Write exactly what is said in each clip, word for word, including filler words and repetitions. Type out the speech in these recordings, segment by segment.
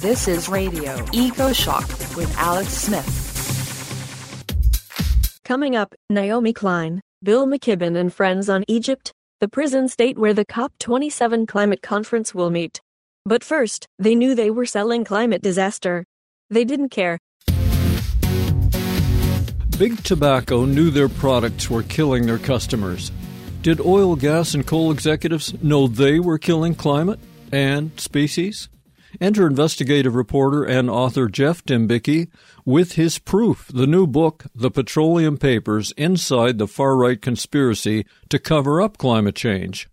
This is Radio EcoShock with Alex Smith. Coming up, Naomi Klein, Bill McKibben and friends on Egypt, the prison state where the C O P twenty-seven climate conference will meet. But first, they knew they were selling climate disaster. They didn't care. Big Tobacco knew their products were killing their customers. Did oil, gas, and coal executives know they were killing climate and species? Enter investigative reporter and author Geoff Dembicki with his proof, the new book, The Petroleum Papers, Inside the Far-Right Conspiracy to Cover Up Climate Change.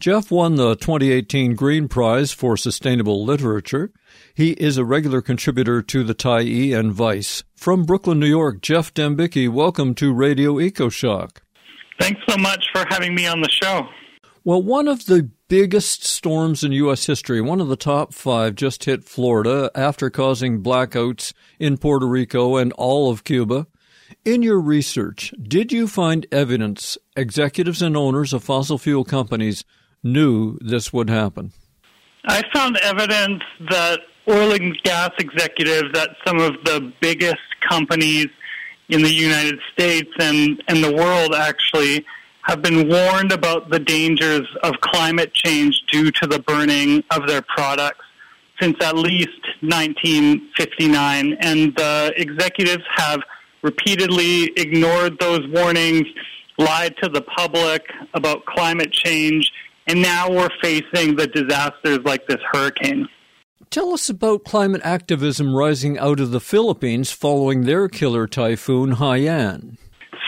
Geoff won the twenty eighteen Green Prize for Sustainable Literature. He is a regular contributor to the Tyee and Vice. From Brooklyn, New York, Geoff Dembicki, welcome to Radio EcoShock. Thanks so much for having me on the show. Well, one of the biggest storms in U S history, one of the top five, just hit Florida after causing blackouts in Puerto Rico and all of Cuba. In your research, did you find evidence executives and owners of fossil fuel companies knew this would happen? I found evidence that oil and gas executives at some of the biggest companies in the United States and, and the world actually have been warned about the dangers of climate change due to the burning of their products since at least nineteen fifty-nine. And the executives have repeatedly ignored those warnings, lied to the public about climate change, and now we're facing the disasters like this hurricane. Tell us about climate activism rising out of the Philippines following their killer typhoon, Haiyan.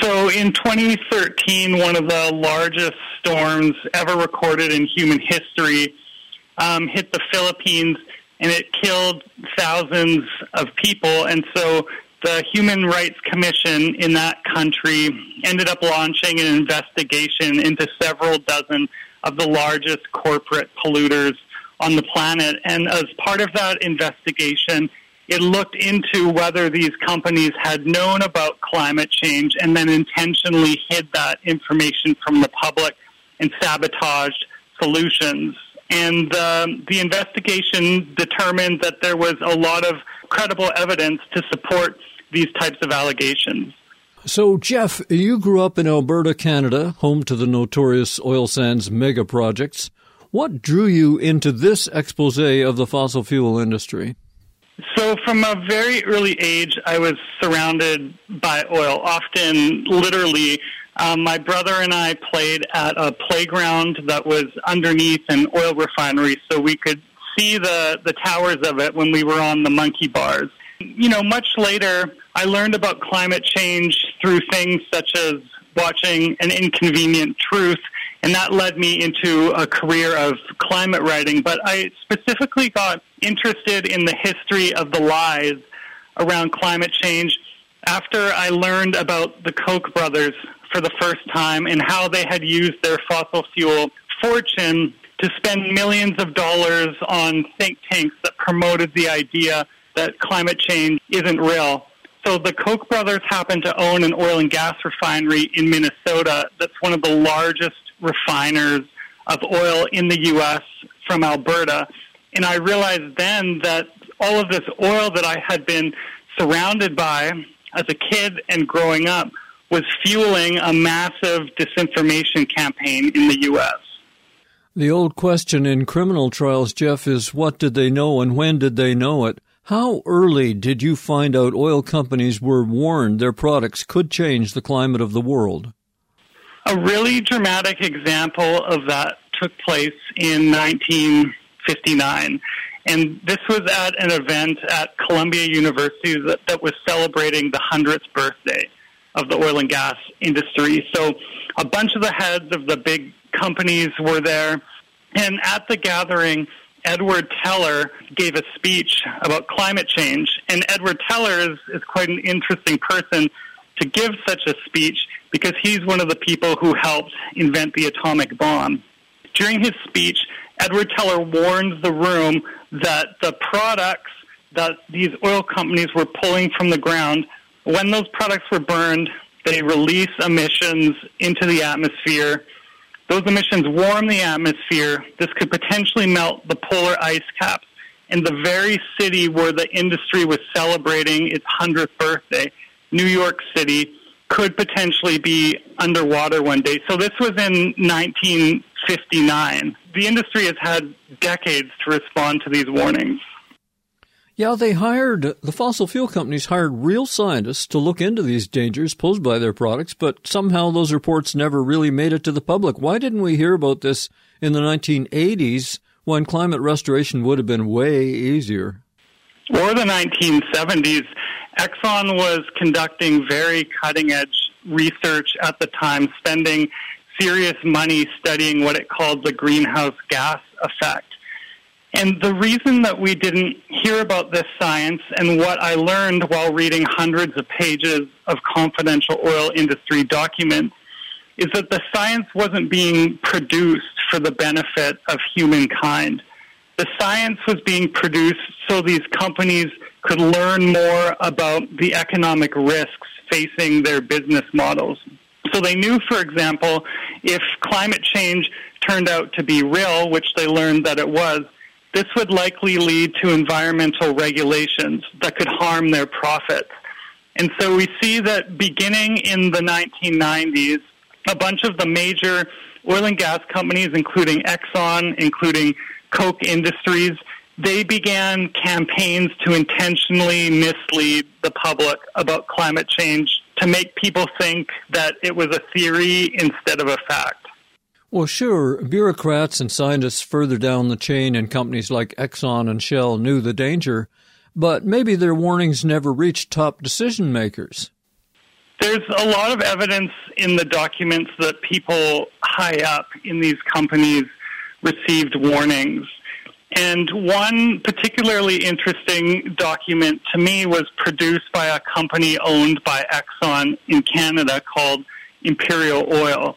So in twenty thirteen, one of the largest storms ever recorded in human history um, hit the Philippines, and it killed thousands of people. And so the Human Rights Commission in that country ended up launching an investigation into several dozen of the largest corporate polluters on the planet. And as part of that investigation, it looked into whether these companies had known about climate change and then intentionally hid that information from the public and sabotaged solutions. And um, the investigation determined that there was a lot of credible evidence to support these types of allegations. So, Geoff, you grew up in Alberta, Canada, home to the notorious oil sands mega projects. What drew you into this expose of the fossil fuel industry? So from a very early age, I was surrounded by oil, often literally. Um, my brother and I played at a playground that was underneath an oil refinery, so we could see the, the towers of it when we were on the monkey bars. You know, much later, I learned about climate change through things such as watching An Inconvenient Truth, and that led me into a career of climate writing. But I specifically got interested in the history of the lies around climate change after I learned about the Koch brothers for the first time and how they had used their fossil fuel fortune to spend millions of dollars on think tanks that promoted the idea that climate change isn't real. So the Koch brothers happened to own an oil and gas refinery in Minnesota that's one of the largest refiners of oil in the U S from Alberta. And I realized then that all of this oil that I had been surrounded by as a kid and growing up was fueling a massive disinformation campaign in the U S. The old question in criminal trials, Geoff, is what did they know and when did they know it? How early did you find out oil companies were warned their products could change the climate of the world? A really dramatic example of that took place in nineteen fifty-nine, and this was at an event at Columbia University that, that was celebrating the hundredth birthday of the oil and gas industry. So a bunch of the heads of the big companies were there, and at the gathering, Edward Teller gave a speech about climate change, and Edward Teller is, is quite an interesting person to give such a speech because he's one of the people who helped invent the atomic bomb. During his speech, Edward Teller warned the room that the products that these oil companies were pulling from the ground, when those products were burned, they release emissions into the atmosphere. Those emissions warm the atmosphere. This could potentially melt the polar ice caps in the very city where the industry was celebrating its hundredth birthday, New York City, could potentially be underwater one day. So this was in nineteen fifty-nine. The industry has had decades to respond to these warnings. Yeah, they hired, the fossil fuel companies hired real scientists to look into these dangers posed by their products, but somehow those reports never really made it to the public. Why didn't we hear about this in the nineteen eighties when climate restoration would have been way easier? Or the nineteen seventies. Exxon was conducting very cutting-edge research at the time, spending serious money studying what it called the greenhouse gas effect. And the reason that we didn't hear about this science and what I learned while reading hundreds of pages of confidential oil industry documents is that the science wasn't being produced for the benefit of humankind. The science was being produced so these companies could learn more about the economic risks facing their business models. So they knew, for example, if climate change turned out to be real, which they learned that it was, this would likely lead to environmental regulations that could harm their profits. And so we see that beginning in the nineteen nineties, a bunch of the major oil and gas companies, including Exxon, including Koch Industries, they began campaigns to intentionally mislead the public about climate change to make people think that it was a theory instead of a fact. Well, sure, bureaucrats and scientists further down the chain in companies like Exxon and Shell knew the danger, but maybe their warnings never reached top decision makers. There's a lot of evidence in the documents that people high up in these companies received warnings. And one particularly interesting document to me was produced by a company owned by Exxon in Canada called Imperial Oil.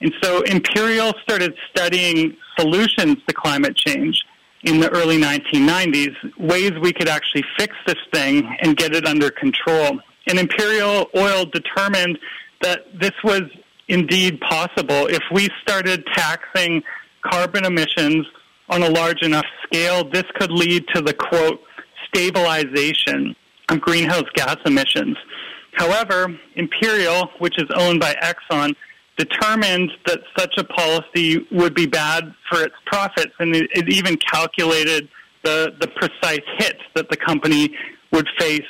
And so Imperial started studying solutions to climate change in the early nineteen nineties, ways we could actually fix this thing and get it under control. And Imperial Oil determined that this was indeed possible. If we started taxing carbon emissions on a large enough scale, this could lead to the, quote, stabilization of greenhouse gas emissions. However, Imperial, which is owned by Exxon, determined that such a policy would be bad for its profits, and it, it even calculated the, the precise hits that the company would face.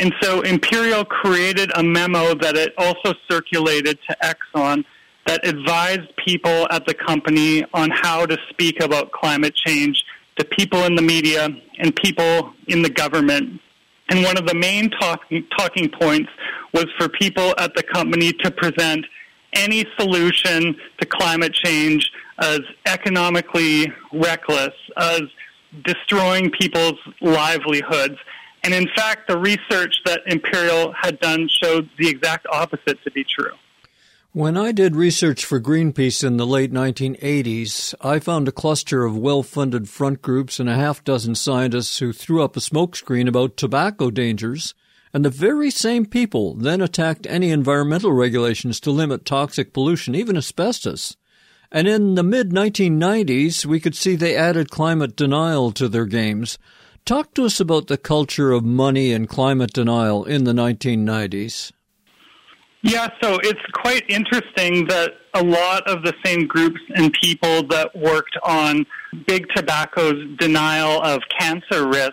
And so Imperial created a memo that it also circulated to Exxon that advised people at the company on how to speak about climate change to people in the media and people in the government. And one of the main talk, talking points was for people at the company to present any solution to climate change as economically reckless, as destroying people's livelihoods. And in fact, the research that Imperial had done showed the exact opposite to be true. When I did research for Greenpeace in the late nineteen eighties, I found a cluster of well-funded front groups and a half dozen scientists who threw up a smokescreen about tobacco dangers. And the very same people then attacked any environmental regulations to limit toxic pollution, even asbestos. And in the mid nineteen nineties, we could see they added climate denial to their games. Talk to us about the culture of money and climate denial in the nineteen nineties. Yeah, so it's quite interesting that a lot of the same groups and people that worked on big tobacco's denial of cancer risk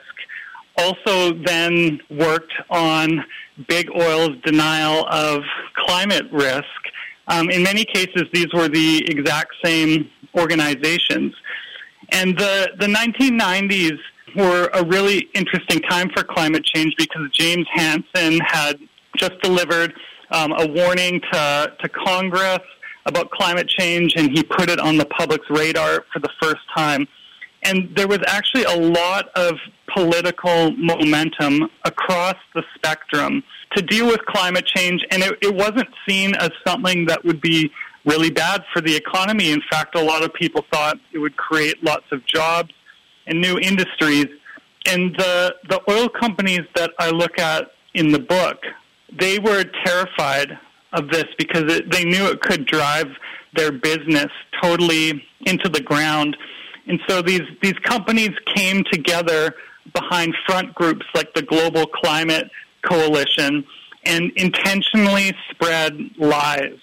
also then worked on big oil's denial of climate risk. Um, in many cases, these were the exact same organizations. And the, the nineteen nineties were a really interesting time for climate change because James Hansen had just delivered um, a warning to, to Congress about climate change, and he put it on the public's radar for the first time. And there was actually a lot of political momentum across the spectrum to deal with climate change, and it, it wasn't seen as something that would be really bad for the economy. In fact, a lot of people thought it would create lots of jobs and new industries. And the, the oil companies that I look at in the book, they were terrified of this because it, they knew it could drive their business totally into the ground. And so these, these companies came together behind front groups like the Global Climate Coalition and intentionally spread lies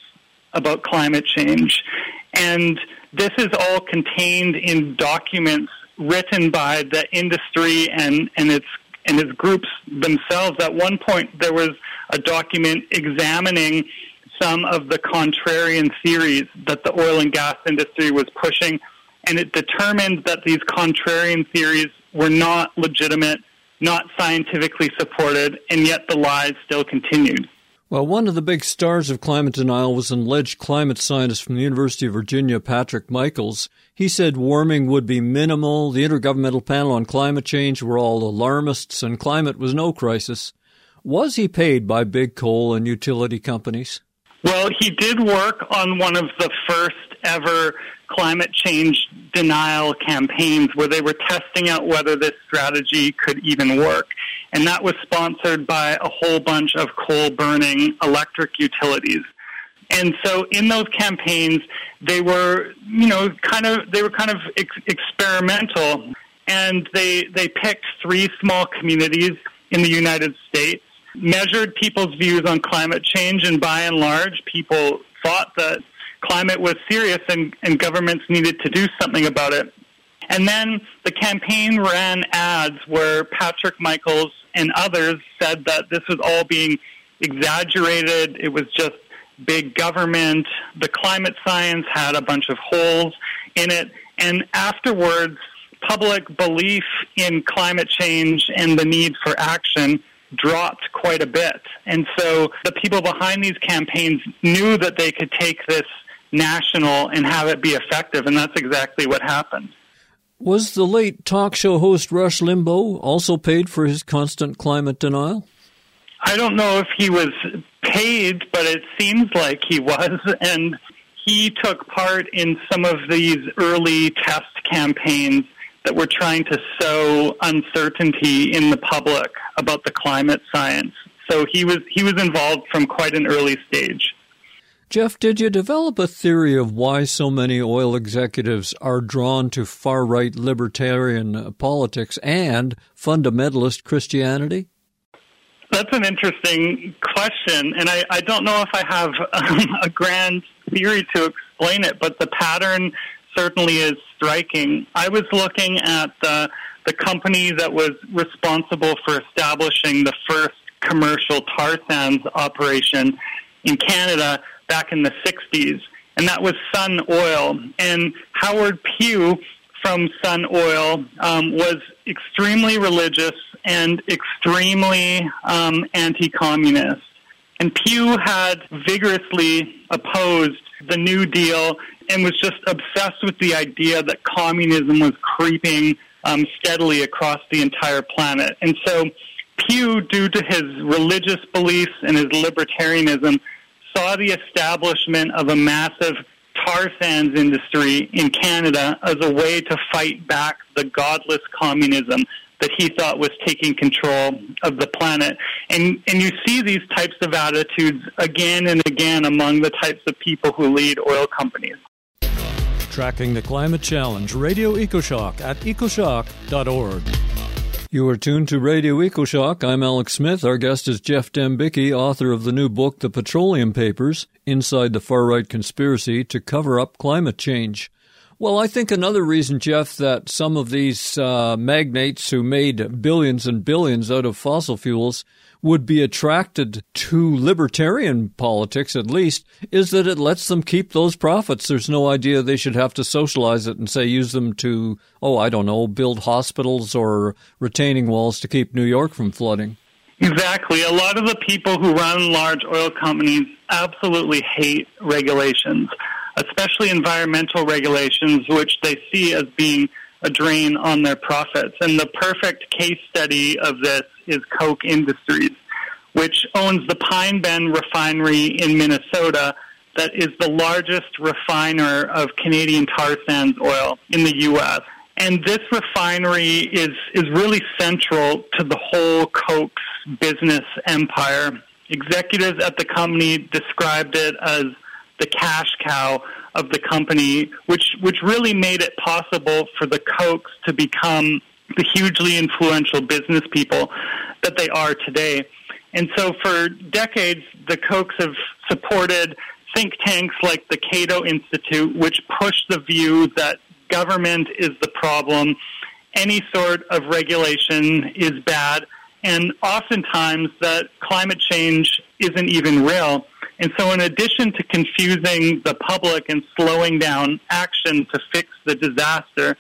about climate change. And this is all contained in documents written by the industry and, and its and its groups themselves. At one point, there was a document examining some of the contrarian theories that the oil and gas industry was pushing, and it determined that these contrarian theories were not legitimate, not scientifically supported, and yet the lies still continued. Well, one of the big stars of climate denial was an alleged climate scientist from the University of Virginia, Patrick Michaels. He said warming would be minimal, the Intergovernmental Panel on Climate Change were all alarmists, and climate was no crisis. Was he paid by big coal and utility companies? Well, he did work on one of the first ever climate change denial campaigns where they were testing out whether this strategy could even work. And that was sponsored by a whole bunch of coal-burning electric utilities. And so in those campaigns, they were, you know, kind of they were kind of ex- experimental, and they they picked three small communities in the United States, measured people's views on climate change, and by and large, people thought that climate was serious and, and governments needed to do something about it. And then the campaign ran ads where Patrick Michaels and others said that this was all being exaggerated, it was just big government, the climate science had a bunch of holes in it, and afterwards, public belief in climate change and the need for action dropped quite a bit. And so the people behind these campaigns knew that they could take this national and have it be effective, and that's exactly what happened. Was the late talk show host Rush Limbaugh also paid for his constant climate denial? I don't know if he was paid, but it seems like he was. And he took part in some of these early test campaigns that were trying to sow uncertainty in the public about the climate science. So he was he was involved from quite an early stage. Geoff, did you develop a theory of why so many oil executives are drawn to far-right libertarian politics and fundamentalist Christianity? That's an interesting question, and I, I don't know if I have um, a grand theory to explain it, but the pattern certainly is striking. I was looking at the, the company that was responsible for establishing the first commercial tar sands operation in Canada back in the sixties, and that was Sun Oil. And Howard Pugh from Sun Oil um, was extremely religious and extremely um, anti-communist. And Pugh had vigorously opposed the New Deal and was just obsessed with the idea that communism was creeping um, steadily across the entire planet. And so Pugh, due to his religious beliefs and his libertarianism, saw the establishment of a massive tar sands industry in Canada as a way to fight back the godless communism that he thought was taking control of the planet. And and you see these types of attitudes again and again among the types of people who lead oil companies. Tracking the climate challenge, Radio EcoShock at ecoshock dot org. You are tuned to Radio EcoShock. I'm Alex Smith. Our guest is Geoff Dembicki, author of the new book, The Petroleum Papers, Inside the Far-Right Conspiracy to Cover Up Climate Change. Well, I think another reason, Geoff, that some of these uh, magnates who made billions and billions out of fossil fuels would be attracted to libertarian politics, at least, is that it lets them keep those profits. There's no idea they should have to socialize it and, say, use them to, oh, I don't know, build hospitals or retaining walls to keep New York from flooding. Exactly. A lot of the people who run large oil companies absolutely hate regulations, especially environmental regulations, which they see as being a drain on their profits. And the perfect case study of this is Koch Industries, which owns the Pine Bend refinery in Minnesota that is the largest refiner of Canadian tar sands oil in the U S. And this refinery is, is really central to the whole Koch's business empire. Executives at the company described it as the cash cow of the company, which which really made it possible for the Kochs to become the hugely influential business people that they are today. And so for decades, the Kochs have supported think tanks like the Cato Institute, which push the view that government is the problem, any sort of regulation is bad, and oftentimes that climate change isn't even real. And so in addition to confusing the public and slowing down action to fix the disaster,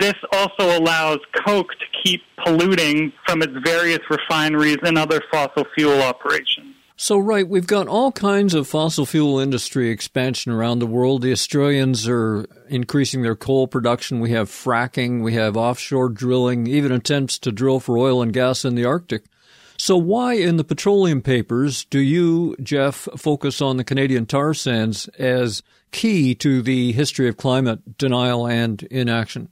this also allows Koch to keep polluting from its various refineries and other fossil fuel operations. So, right, we've got all kinds of fossil fuel industry expansion around the world. The Australians are increasing their coal production. We have fracking. We have offshore drilling, even attempts to drill for oil and gas in the Arctic. So why in the petroleum papers do you, Geoff, focus on the Canadian tar sands as key to the history of climate denial and inaction?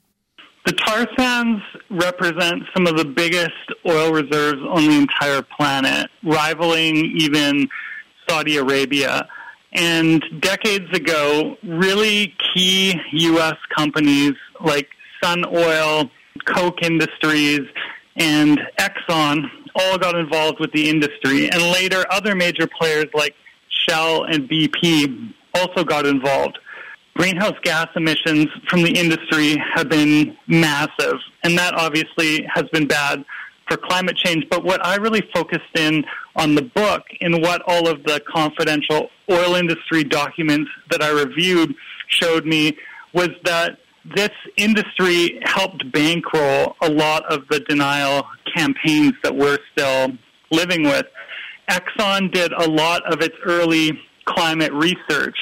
The tar sands represent some of the biggest oil reserves on the entire planet, rivaling even Saudi Arabia. And decades ago, really key U S companies like Sun Oil, Koch Industries, and Exxon all got involved with the industry. And later, other major players like Shell and B P also got involved. Greenhouse gas emissions from the industry have been massive, and that obviously has been bad for climate change. But what I really focused in on the book and what all of the confidential oil industry documents that I reviewed showed me was that this industry helped bankroll a lot of the denial campaigns that we're still living with. Exxon did a lot of its early climate research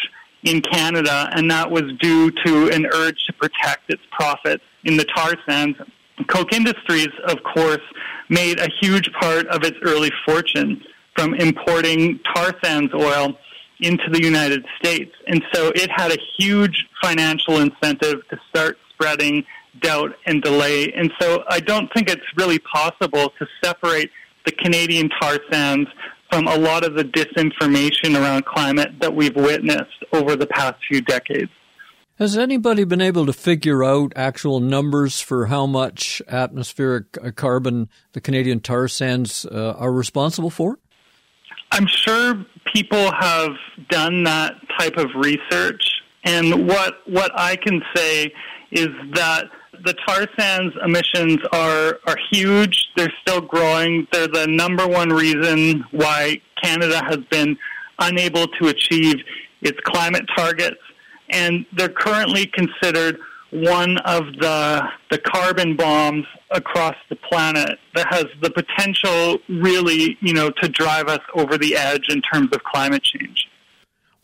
in Canada, and that was due to an urge to protect its profits in the tar sands. Koch Industries, of course, made a huge part of its early fortune from importing tar sands oil into the United States. And so it had a huge financial incentive to start spreading doubt and delay. And so I don't think it's really possible to separate the Canadian tar sands from a lot of the disinformation around climate that we've witnessed over the past few decades. Has anybody been able to figure out actual numbers for how much atmospheric carbon the Canadian tar sands uh, are responsible for? I'm sure people have done that type of research. And what what I can say is that the tar sands emissions are, are huge. They're still growing. They're the number one reason why Canada has been unable to achieve its climate targets. And they're currently considered one of the, the carbon bombs across the planet that has the potential really, you know, to drive us over the edge in terms of climate change.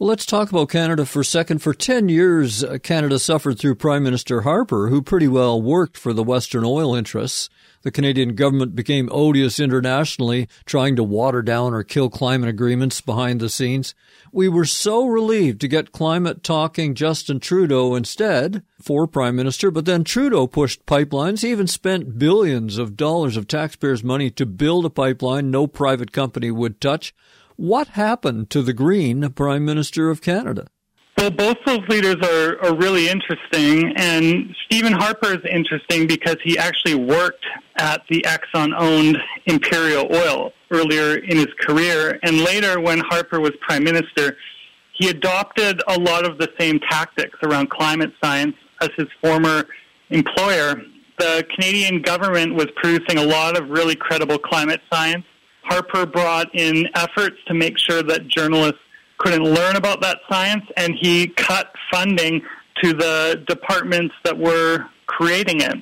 Well, let's talk about Canada for a second. For ten years, Canada suffered through Prime Minister Harper, who pretty well worked for the Western oil interests. The Canadian government became odious internationally, trying to water down or kill climate agreements behind the scenes. We were so relieved to get climate-talking Justin Trudeau instead for Prime Minister, but then Trudeau pushed pipelines. He even spent billions of dollars of taxpayers' money to build a pipeline no private company would touch. What happened to the Green Prime Minister of Canada? Well, both those leaders are, are really interesting, and Stephen Harper is interesting because he actually worked at the Exxon-owned Imperial Oil earlier in his career, and later when Harper was Prime Minister, he adopted a lot of the same tactics around climate science as his former employer. The Canadian government was producing a lot of really credible climate science. Harper brought in efforts to make sure that journalists couldn't learn about that science, and he cut funding to the departments that were creating it.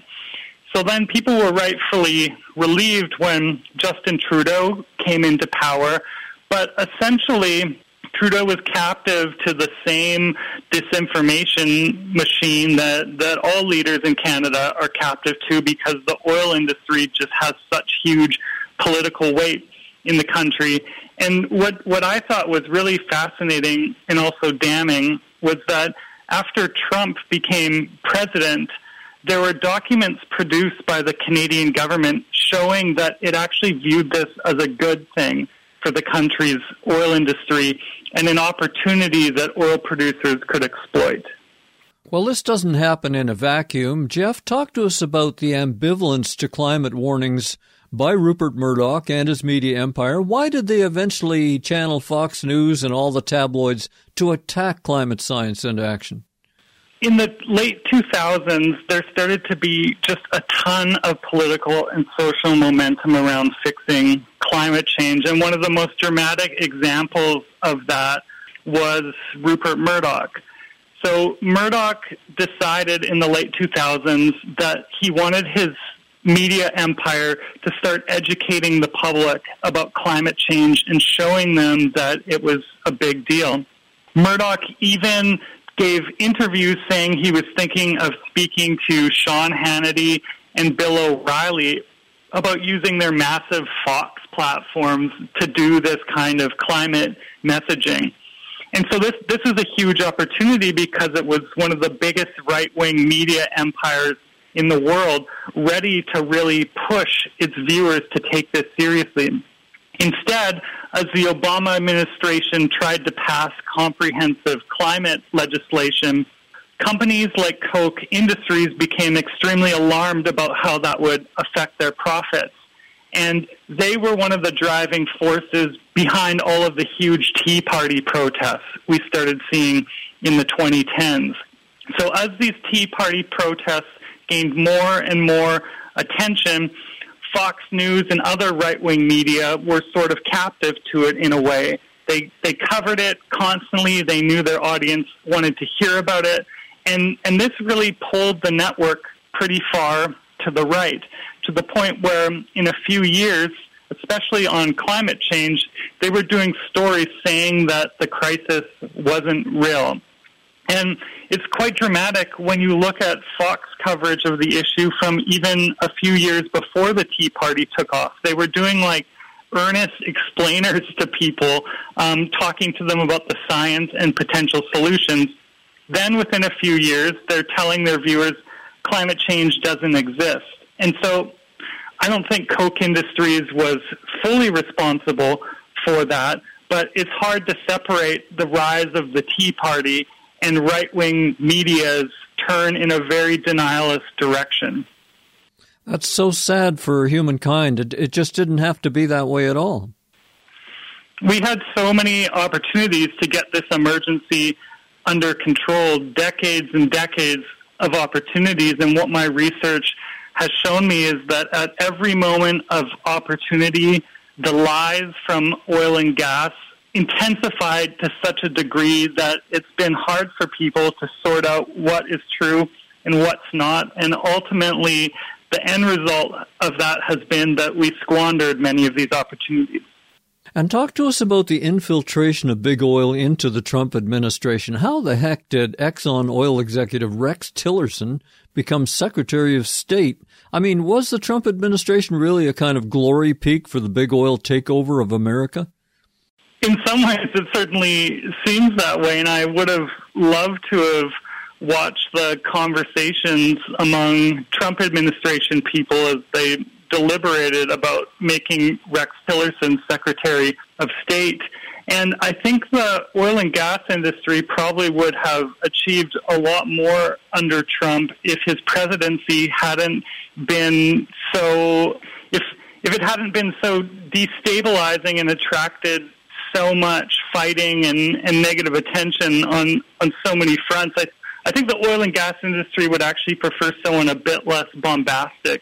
So then people were rightfully relieved when Justin Trudeau came into power, but essentially Trudeau was captive to the same disinformation machine that, that all leaders in Canada are captive to because the oil industry just has such huge political weight in the country. And what, what I thought was really fascinating and also damning was that after Trump became president, there were documents produced by the Canadian government showing that it actually viewed this as a good thing for the country's oil industry and an opportunity that oil producers could exploit. Well, this doesn't happen in a vacuum. Geoff, talk to us about the ambivalence to climate warnings by Rupert Murdoch and his media empire. Why did they eventually channel Fox News and all the tabloids to attack climate science and action? In the late two thousands, there started to be just a ton of political and social momentum around fixing climate change. And one of the most dramatic examples of that was Rupert Murdoch. So Murdoch decided in the late two thousands that he wanted his media empire to start educating the public about climate change and showing them that it was a big deal. Murdoch even gave interviews saying he was thinking of speaking to Sean Hannity and Bill O'Reilly about using their massive Fox platforms to do this kind of climate messaging. And so this this is a huge opportunity because it was one of the biggest right-wing media empires in the world, ready to really push its viewers to take this seriously. Instead, as the Obama administration tried to pass comprehensive climate legislation, companies like Koch Industries became extremely alarmed about how that would affect their profits. And they were one of the driving forces behind all of the huge Tea Party protests we started seeing in the twenty tens. So as these Tea Party protests gained more and more attention, Fox News and other right-wing media were sort of captive to it in a way. They they covered it constantly. They knew their audience wanted to hear about it. And, and this really pulled the network pretty far to the right, to the point where in a few years, especially on climate change, they were doing stories saying that the crisis wasn't real. And it's quite dramatic when you look at Fox coverage of the issue from even a few years before the Tea Party took off. They were doing like earnest explainers to people, um, talking to them about the science and potential solutions. Then within a few years, they're telling their viewers climate change doesn't exist. And so I don't think Koch Industries was fully responsible for that, but it's hard to separate the rise of the Tea Party and right-wing media's turn in a very denialist direction. That's so sad for humankind. It, it just didn't have to be that way at all. We had so many opportunities to get this emergency under control, decades and decades of opportunities, and what my research has shown me is that at every moment of opportunity, the lies from oil and gas intensified to such a degree that it's been hard for people to sort out what is true and what's not. And ultimately, the end result of that has been that we squandered many of these opportunities. And talk to us about the infiltration of big oil into the Trump administration. How the heck did Exxon oil executive Rex Tillerson become Secretary of State? I mean, was the Trump administration really a kind of glory peak for the big oil takeover of America? In some ways, it certainly seems that way, and I would have loved to have watched the conversations among Trump administration people as they deliberated about making Rex Tillerson Secretary of State. And I think the oil and gas industry probably would have achieved a lot more under Trump if his presidency hadn't been so, if if it hadn't been so destabilizing and attracted so much fighting and, and negative attention on, on so many fronts. I, I think the oil and gas industry would actually prefer someone a bit less bombastic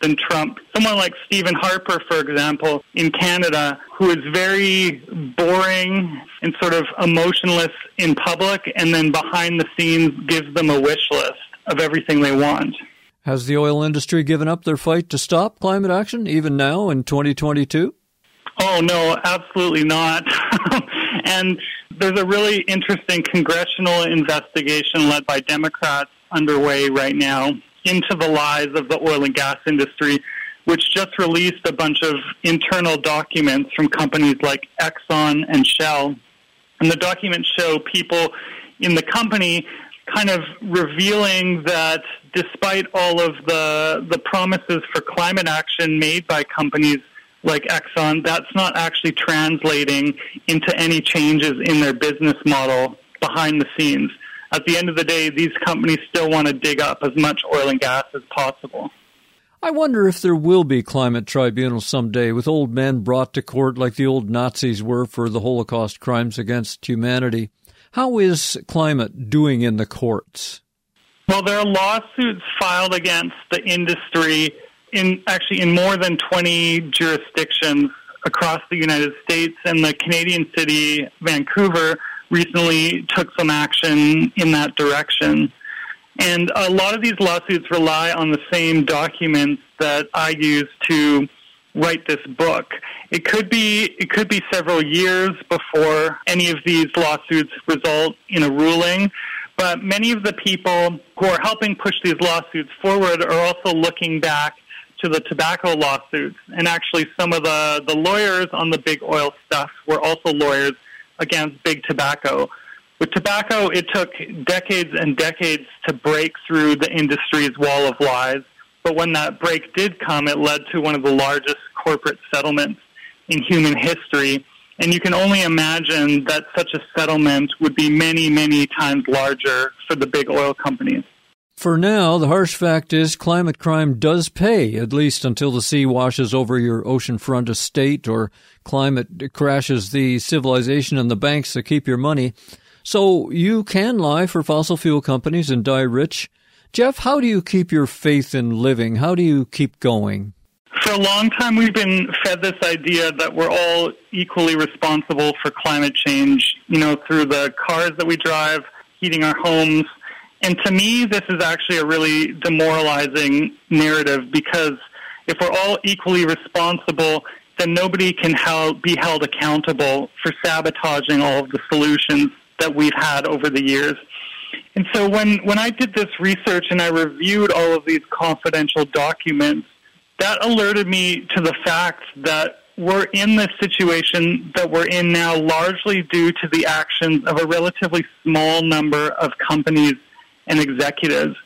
than Trump. Someone like Stephen Harper, for example, in Canada, who is very boring and sort of emotionless in public, and then behind the scenes gives them a wish list of everything they want. Has the oil industry given up their fight to stop climate action, even now in twenty twenty-two? Oh, no, absolutely not. And there's a really interesting congressional investigation led by Democrats underway right now into the lies of the oil and gas industry, which just released a bunch of internal documents from companies like Exxon and Shell. And the documents show people in the company kind of revealing that despite all of the, the promises for climate action made by companies like Exxon, that's not actually translating into any changes in their business model behind the scenes. at the end of the day, these companies still want to dig up as much oil and gas as possible. I wonder if there will be climate tribunals someday with old men brought to court like the old Nazis were for the Holocaust crimes against humanity. How is climate doing in the courts? Well, there are lawsuits filed against the industry in actually in more than twenty jurisdictions across the United States, and the Canadian city, Vancouver, recently took some action in that direction. And a lot of these lawsuits rely on the same documents that I used to write this book. It could be it could be several years before any of these lawsuits result in a ruling, but many of the people who are helping push these lawsuits forward are also looking back to the tobacco lawsuits. And actually some of the, the lawyers on the big oil stuff were also lawyers against big tobacco. With tobacco, it took decades and decades to break through the industry's wall of lies. But when that break did come, it led to one of the largest corporate settlements in human history. And you can only imagine that such a settlement would be many, many times larger for the big oil companies. For now, the harsh fact is climate crime does pay, at least until the sea washes over your oceanfront estate or climate crashes the civilization and the banks that keep your money. So you can lie for fossil fuel companies and die rich. Geoff, how do you keep your faith in living? How do you keep going? For a long time, we've been fed this idea that we're all equally responsible for climate change, you know, through the cars that we drive, heating our homes. And to me, this is actually a really demoralizing narrative, because if we're all equally responsible, then nobody can held, be held accountable for sabotaging all of the solutions that we've had over the years. And so when, when I did this research and I reviewed all of these confidential documents, that alerted me to the fact that we're in this situation that we're in now largely due to the actions of a relatively small number of companies and executives.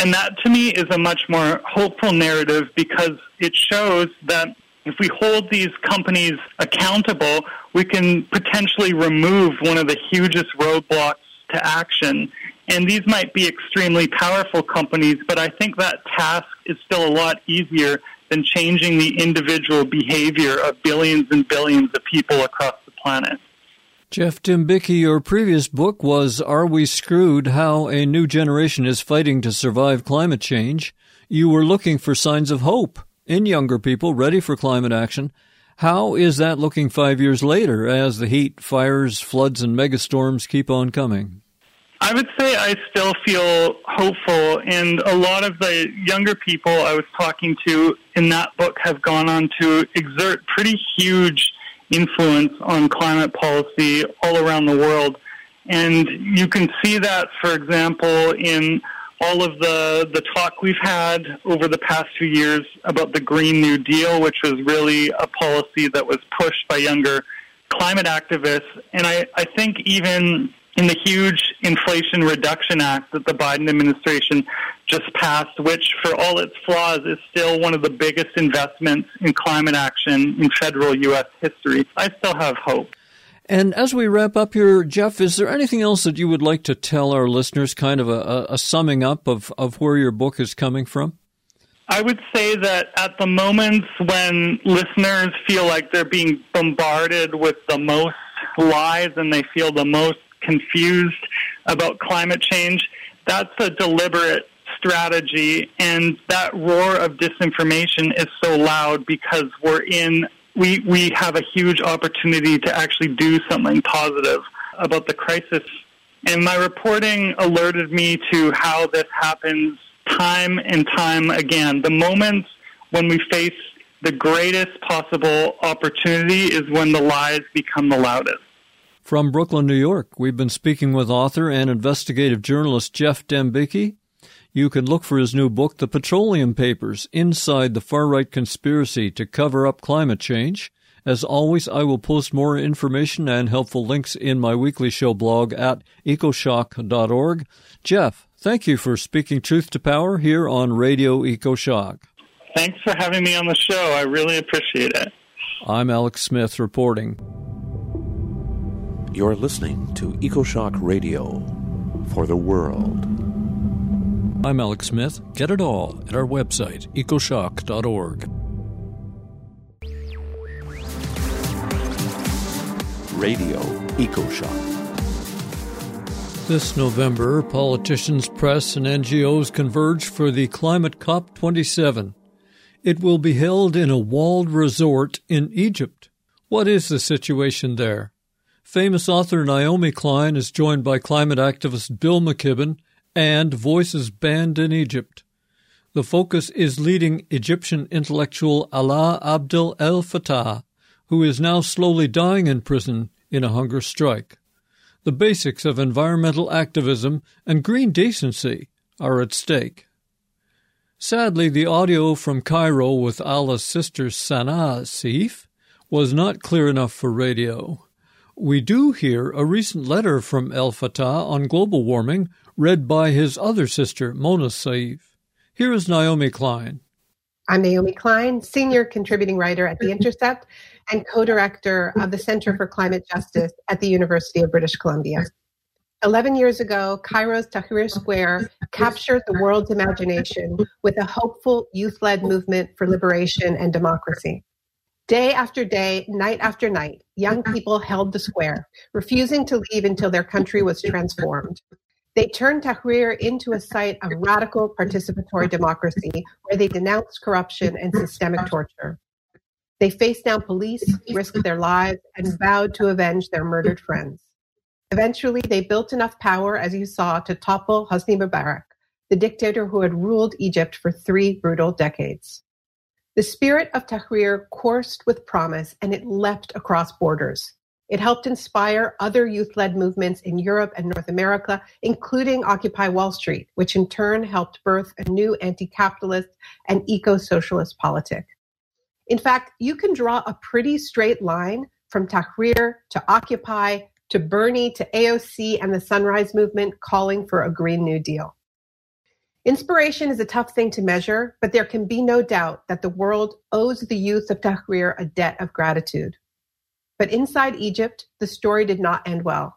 And that, to me, is a much more hopeful narrative, because it shows that if we hold these companies accountable, we can potentially remove one of the hugest roadblocks to action. And these might be extremely powerful companies, but I think that task is still a lot easier than changing the individual behavior of billions and billions of people across the planet. Geoff Dembicki, your previous book was Are We Screwed? How a New Generation is Fighting to Survive Climate Change. You were looking for signs of hope in younger people ready for climate action. How is that looking five years later as the heat, fires, floods, and megastorms keep on coming? I would say I still feel hopeful, and a lot of the younger people I was talking to in that book have gone on to exert pretty huge influence on climate policy all around the world. And you can see that, for example, in all of the, the talk we've had over the past few years about the Green New Deal, which was really a policy that was pushed by younger climate activists. And I, I think even in the huge Inflation Reduction Act that the Biden administration just passed, which for all its flaws is still one of the biggest investments in climate action in federal U S history, I still have hope. And as we wrap up here, Geoff, is there anything else that you would like to tell our listeners, kind of a, a summing up of, of where your book is coming from? I would say that at the moments when listeners feel like they're being bombarded with the most lies and they feel the most confused about climate change, that's a deliberate strategy, and that roar of disinformation is so loud because we're in we we have a huge opportunity to actually do something positive about the crisis. And my reporting alerted me to how this happens time and time again. The moments when we face the greatest possible opportunity is when the lies become the loudest. From Brooklyn, New York, we've been speaking with author and investigative journalist Geoff Dembicki. You can look for his new book, The Petroleum Papers, Inside the Far-Right Conspiracy to Cover Up Climate Change. As always, I will post more information and helpful links in my weekly show blog at ecoshock dot org. Geoff, thank you for speaking truth to power here on Radio EcoShock. Thanks for having me on the show. I really appreciate it. I'm Alex Smith reporting. You're listening to EcoShock Radio. for the world. I'm Alex Smith. Get it all at our website, ecoshock dot org. Radio EcoShock. This November, politicians, press, and N G Os converge for the climate COP twenty-seven. It will be held in a walled resort in Egypt. What is the situation there? Famous author Naomi Klein is joined by climate activist Bill McKibben and voices banned in Egypt. The focus is leading Egyptian intellectual Alaa Abd El-Fattah, who is now slowly dying in prison in a hunger strike. The basics of environmental activism and green decency are at stake. Sadly, the audio from Cairo with Alaa's sister Mona Seif was not clear enough for radio. We do hear a recent letter from El-Fattah on global warming read by his other sister, Mona Seif. Here is Naomi Klein. I'm Naomi Klein, senior contributing writer at The Intercept and co-director of the Center for Climate Justice at the University of British Columbia. Eleven years ago, Cairo's Tahrir Square captured the world's imagination with a hopeful youth-led movement for liberation and democracy. Day after day, night after night, young people held the square, refusing to leave until their country was transformed. They turned Tahrir into a site of radical participatory democracy where they denounced corruption and systemic torture. They faced down police, risked their lives, and vowed to avenge their murdered friends. Eventually, they built enough power, as you saw, to topple Hosni Mubarak, the dictator who had ruled Egypt for three brutal decades. The spirit of Tahrir coursed with promise, and it leapt across borders. It helped inspire other youth-led movements in Europe and North America, including Occupy Wall Street, which in turn helped birth a new anti-capitalist and eco-socialist politic. In fact, you can draw a pretty straight line from Tahrir to Occupy to Bernie to A O C and the Sunrise Movement calling for a Green New Deal. Inspiration is a tough thing to measure, but there can be no doubt that the world owes the youth of Tahrir a debt of gratitude. But inside Egypt, the story did not end well.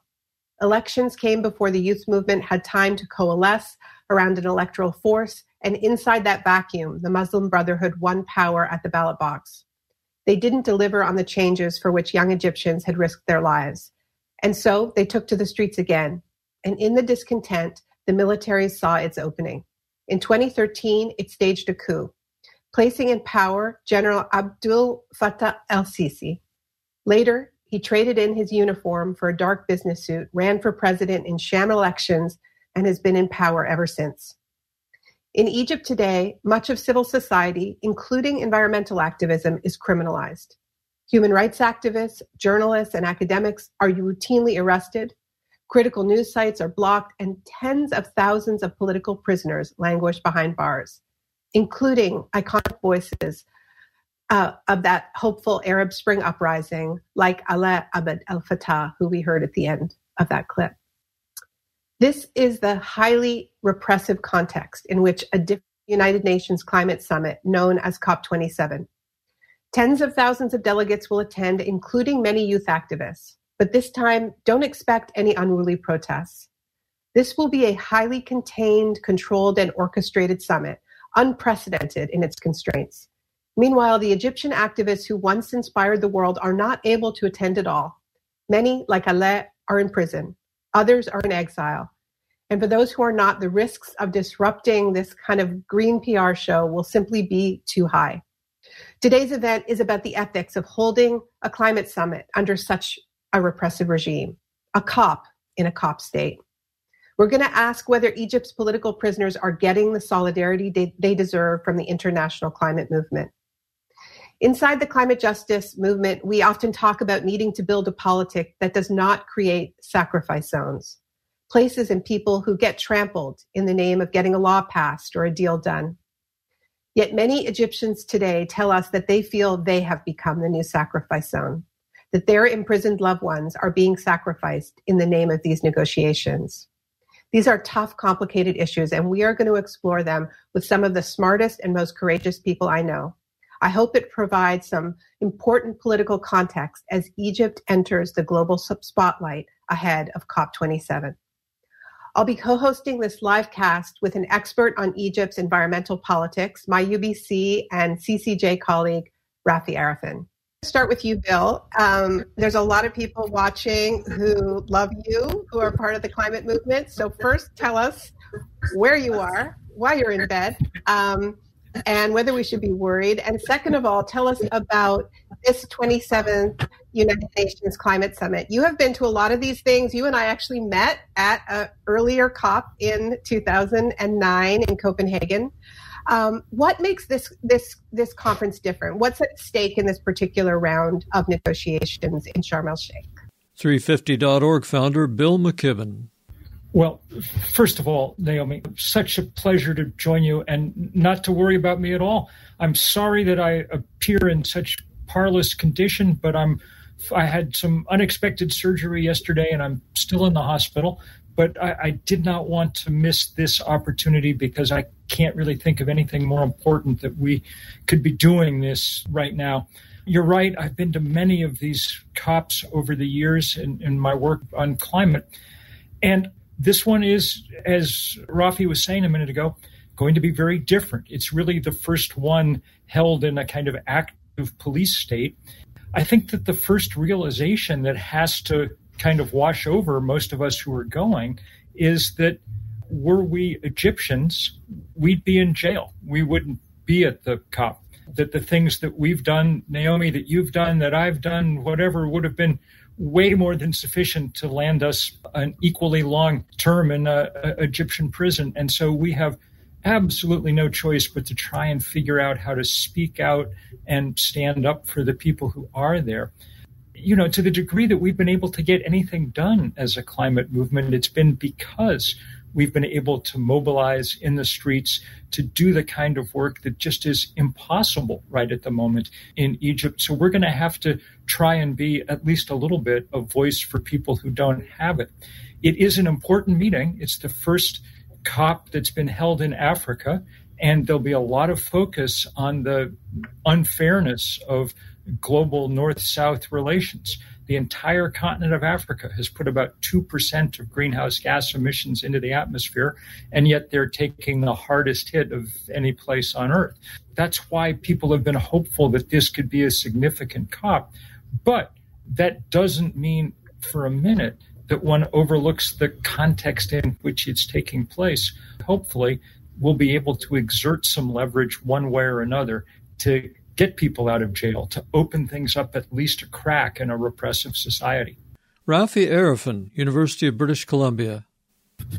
Elections came before the youth movement had time to coalesce around an electoral force, and inside that vacuum, the Muslim Brotherhood won power at the ballot box. They didn't deliver on the changes for which young Egyptians had risked their lives. And so they took to the streets again. And in the discontent, the military saw its opening. In twenty thirteen, it staged a coup, placing in power General Abdel Fattah el-Sisi. Later, he traded in his uniform for a dark business suit, ran for president in sham elections, and has been in power ever since. In Egypt today, much of civil society, including environmental activism, is criminalized. Human rights activists, journalists, and academics are routinely arrested. Critical news sites are blocked, and tens of thousands of political prisoners languish behind bars, including iconic voices Uh, of that hopeful Arab Spring uprising, like Alaa Abd El-Fattah, who we heard at the end of that clip. This is the highly repressive context in which a different United Nations Climate Summit, known as COP twenty-seven. Tens of thousands of delegates will attend, including many youth activists, but this time don't expect any unruly protests. This will be a highly contained, controlled, and orchestrated summit, unprecedented in its constraints. Meanwhile, the Egyptian activists who once inspired the world are not able to attend at all. Many, like Alaa, are in prison. Others are in exile. And for those who are not, the risks of disrupting this kind of green P R show will simply be too high. Today's event is about the ethics of holding a climate summit under such a repressive regime, a COP in a COP state. We're going to ask whether Egypt's political prisoners are getting the solidarity they, they deserve from the international climate movement. Inside the climate justice movement, we often talk about needing to build a politic that does not create sacrifice zones, places and people who get trampled in the name of getting a law passed or a deal done. Yet many Egyptians today tell us that they feel they have become the new sacrifice zone, that their imprisoned loved ones are being sacrificed in the name of these negotiations. These are tough, complicated issues, and we are going to explore them with some of the smartest and most courageous people I know. I hope it provides some important political context as Egypt enters the global spotlight ahead of COP twenty-seven. I'll be co-hosting this live cast with an expert on Egypt's environmental politics, my U B C and C C J colleague, Rafi Arifin. Start with you, Bill. Um, there's a lot of people watching who love you, who are part of the climate movement. So first, tell us where you are, why you're in bed, um, and whether we should be worried. And second of all, tell us about this twenty-seventh United Nations Climate Summit. You have been to a lot of these things. You and I actually met at an earlier COP in two thousand nine in Copenhagen. Um, what makes this this this conference different? What's at stake in this particular round of negotiations in Sharm el-Sheikh? three fifty dot org founder Bill McKibben. Well, first of all, Naomi, such a pleasure to join you and not to worry about me at all. I'm sorry that I appear in such parlous condition, but I'm I had some unexpected surgery yesterday and I'm still in the hospital. But I, I did not want to miss this opportunity because I can't really think of anything more important that we could be doing this right now. You're right. I've been to many of these COPs over the years in, in my work on climate. And this one is, as Rafi was saying a minute ago, going to be very different. It's really the first one held in a kind of active police state. I think that the first realization that has to kind of wash over most of us who are going is that were we Egyptians, we'd be in jail. We wouldn't be at the COP. That the things that we've done, Naomi, that you've done, that I've done, whatever, would have been way more than sufficient to land us an equally long term in a, a Egyptian prison. And so we have absolutely no choice but to try and figure out how to speak out and stand up for the people who are there. You know, to the degree that we've been able to get anything done as a climate movement, it's been because we've been able to mobilize in the streets to do the kind of work that just is impossible right at the moment in Egypt. So we're going to have to try and be at least a little bit a voice for people who don't have it. It is an important meeting. It's the first COP that's been held in Africa, and there'll be a lot of focus on the unfairness of global north-south relations. The entire continent of Africa has put about two percent of greenhouse gas emissions into the atmosphere, and yet they're taking the hardest hit of any place on Earth. That's why people have been hopeful that this could be a significant COP. But that doesn't mean for a minute that one overlooks the context in which it's taking place. Hopefully, we'll be able to exert some leverage one way or another to get people out of jail, to open things up at least a crack in a repressive society. Rafi Arifin, University of British Columbia.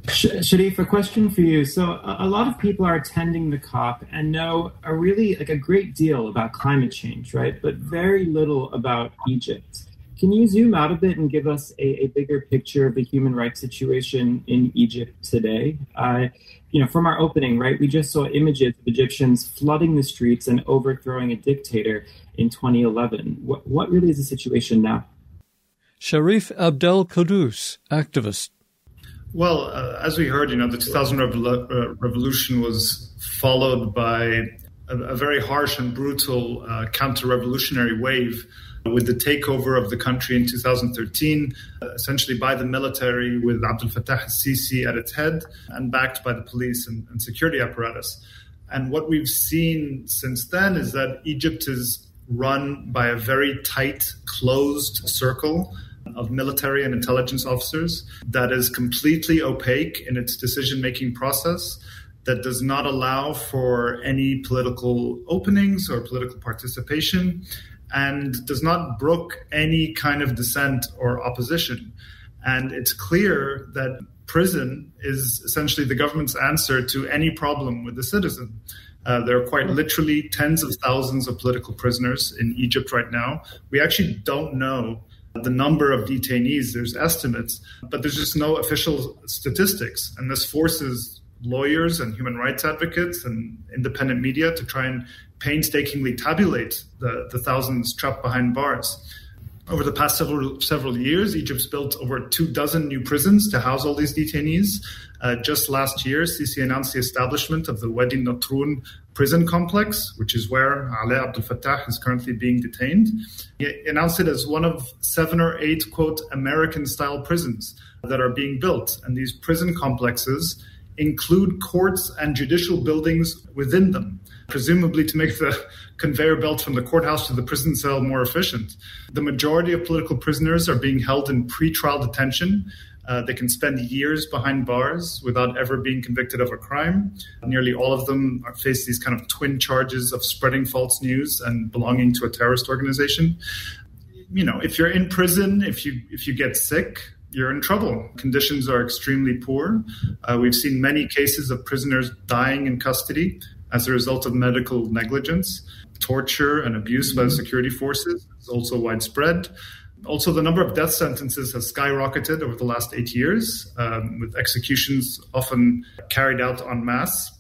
Sharif, a question for you. So a lot of people are attending the COP and know a really like a great deal about climate change, right? But very little about Egypt. Can you zoom out a bit and give us a, a bigger picture of the human rights situation in Egypt today? Uh, you know, from our opening, right, we just saw images of Egyptians flooding the streets and overthrowing a dictator in twenty eleven. What, what really is the situation now? Sharif Abdel Kouddous, activist. Well, uh, as we heard, you know, the two thousand revol- uh, revolution was followed by a, a very harsh and brutal uh, counter-revolutionary wave with the takeover of the country in two thousand thirteen, essentially by the military with Abdel Fattah al-Sisi at its head and backed by the police and, and security apparatus. And what we've seen since then is that Egypt is run by a very tight, closed circle of military and intelligence officers that is completely opaque in its decision-making process, that does not allow for any political openings or political participation, and does not brook any kind of dissent or opposition. And it's clear that prison is essentially the government's answer to any problem with the citizen. Uh, there are quite literally tens of thousands of political prisoners in Egypt right now. We actually don't know the number of detainees. There's estimates, but there's just no official statistics. And this forces lawyers and human rights advocates and independent media to try and painstakingly tabulate the, the thousands trapped behind bars. Over the past several several years, Egypt's built over two dozen new prisons to house all these detainees. Uh, just last year, Sisi announced the establishment of the Wadi Natrun prison complex, which is where Alaa Abd El-Fattah is currently being detained. He announced it as one of seven or eight, quote, American-style prisons that are being built. And these prison complexes include courts and judicial buildings within them, presumably to make the conveyor belt from the courthouse to the prison cell more efficient. The majority of political prisoners are being held in pretrial detention. Uh, they can spend years behind bars without ever being convicted of a crime. Nearly all of them are, face these kind of twin charges of spreading false news and belonging to a terrorist organization. You know, if you're in prison, if you if you get sick, you're in trouble. Conditions are extremely poor. Uh, we've seen many cases of prisoners dying in custody as a result of medical negligence. Torture and abuse by the security forces is also widespread. Also, the number of death sentences has skyrocketed over the last eight years, um, with executions often carried out en masse.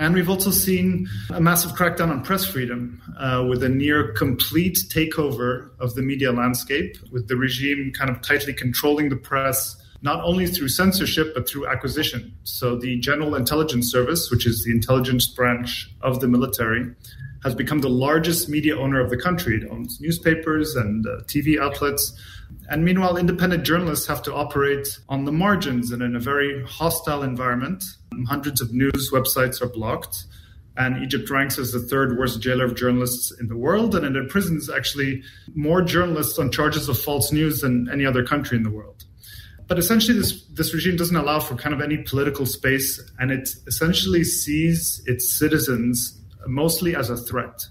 And we've also seen a massive crackdown on press freedom, uh, with a near complete takeover of the media landscape, with the regime kind of tightly controlling the press, not only through censorship, but through acquisition. So the General Intelligence Service, which is the intelligence branch of the military, has become the largest media owner of the country. It owns newspapers and uh, T V outlets. And meanwhile, independent journalists have to operate on the margins and in a very hostile environment. Hundreds of news websites are blocked. And Egypt ranks as the third worst jailer of journalists in the world. And it imprisons actually more journalists on charges of false news than any other country in the world. But essentially, this, this regime doesn't allow for kind of any political space. And it essentially sees its citizens mostly as a threat.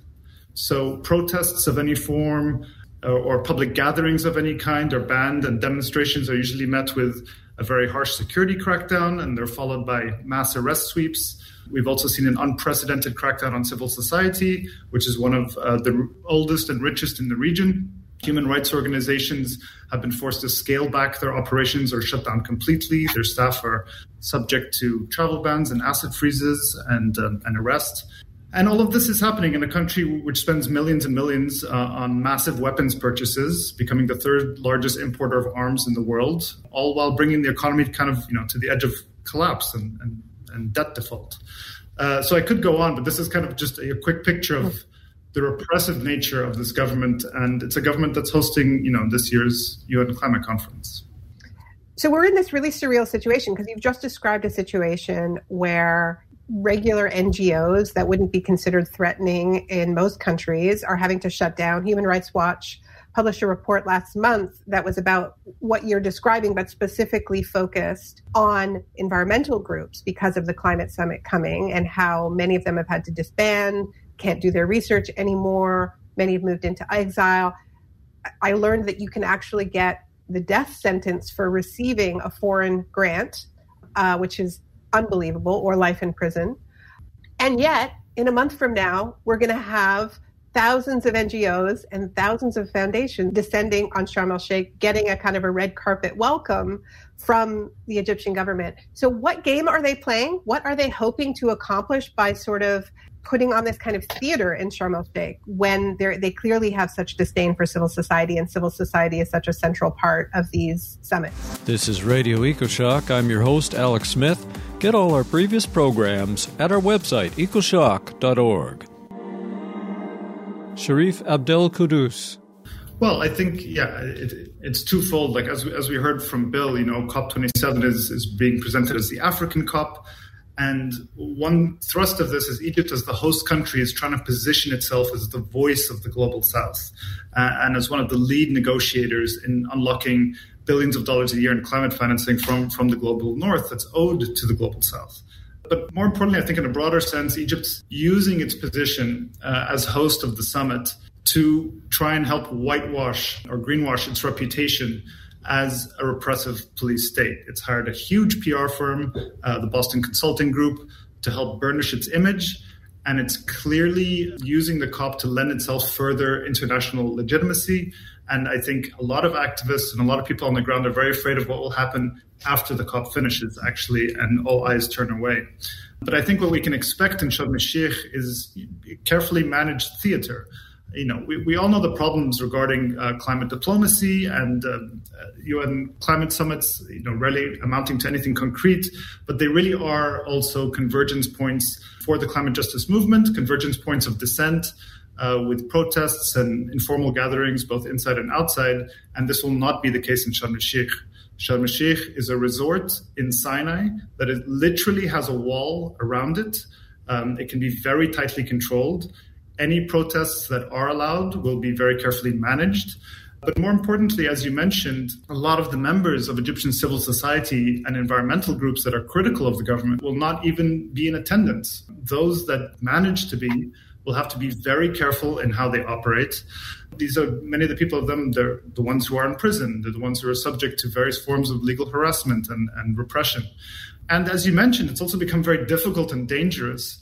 So protests of any form uh, or public gatherings of any kind are banned, and demonstrations are usually met with a very harsh security crackdown, and they're followed by mass arrest sweeps. We've also seen an unprecedented crackdown on civil society, which is one of uh, the oldest and richest in the region. Human rights organizations have been forced to scale back their operations or shut down completely. Their staff are subject to travel bans and asset freezes and, um, and arrest. And all of this is happening in a country which spends millions and millions uh, on massive weapons purchases, becoming the third largest importer of arms in the world, all while bringing the economy kind of, you know, to the edge of collapse and, and, and debt default. Uh, so I could go on, but this is kind of just a, a quick picture of the repressive nature of this government. And it's a government that's hosting, you know, this year's U N climate conference. So we're in this really surreal situation because you've just described a situation where regular N G Os that wouldn't be considered threatening in most countries are having to shut down. Human Rights Watch published a report last month that was about what you're describing, but specifically focused on environmental groups because of the climate summit coming and how many of them have had to disband, can't do their research anymore. Many have moved into exile. I learned that you can actually get the death sentence for receiving a foreign grant, uh, which is unbelievable, or life in prison. And yet, in a month from now, we're going to have thousands of N G Os and thousands of foundations descending on Sharm el-Sheikh, getting a kind of a red carpet welcome from the Egyptian government. So what game are they playing? What are they hoping to accomplish by sort of putting on this kind of theater in Sharm el-Sheikh when they clearly have such disdain for civil society, and civil society is such a central part of these summits? This is Radio EcoShock. I'm your host, Alex Smith. Get all our previous programs at our website, ecoshock dot org. Sharif Abdel Kouddous. Well, I think, yeah, it, it's twofold. Like, as we, as we heard from Bill, you know, COP twenty-seven is, is being presented as the African COP. And one thrust of this is Egypt, as the host country, is trying to position itself as the voice of the global South uh, and as one of the lead negotiators in unlocking billions of dollars a year in climate financing from, from the global North that's owed to the global South. But more importantly, I think in a broader sense, Egypt's using its position uh, as host of the summit to try and help whitewash or greenwash its reputation as a repressive police state. It's hired a huge P R firm, uh, the Boston Consulting Group, to help burnish its image. And it's clearly using the COP to lend itself further international legitimacy. And I think a lot of activists and a lot of people on the ground are very afraid of what will happen after the COP finishes, actually, and all eyes turn away. But I think what we can expect in Sharm el-Sheikh is carefully managed theater. you know, we, we all know the problems regarding uh, climate diplomacy and uh, U N climate summits, you know, rarely amounting to anything concrete, but they really are also convergence points for the climate justice movement, convergence points of dissent uh, with protests and informal gatherings, both inside and outside. And this will not be the case in Sharm el-Sheikh. Sharm el-Sheikh is a resort in Sinai that it literally has a wall around it. Um, it can be very tightly controlled. Any protests that are allowed will be very carefully managed. But more importantly, as you mentioned, a lot of the members of Egyptian civil society and environmental groups that are critical of the government will not even be in attendance. Those that manage to be will have to be very careful in how they operate. These are many of the people of them, they're the ones who are in prison. They're the ones who are subject to various forms of legal harassment and, and repression. And as you mentioned, it's also become very difficult and dangerous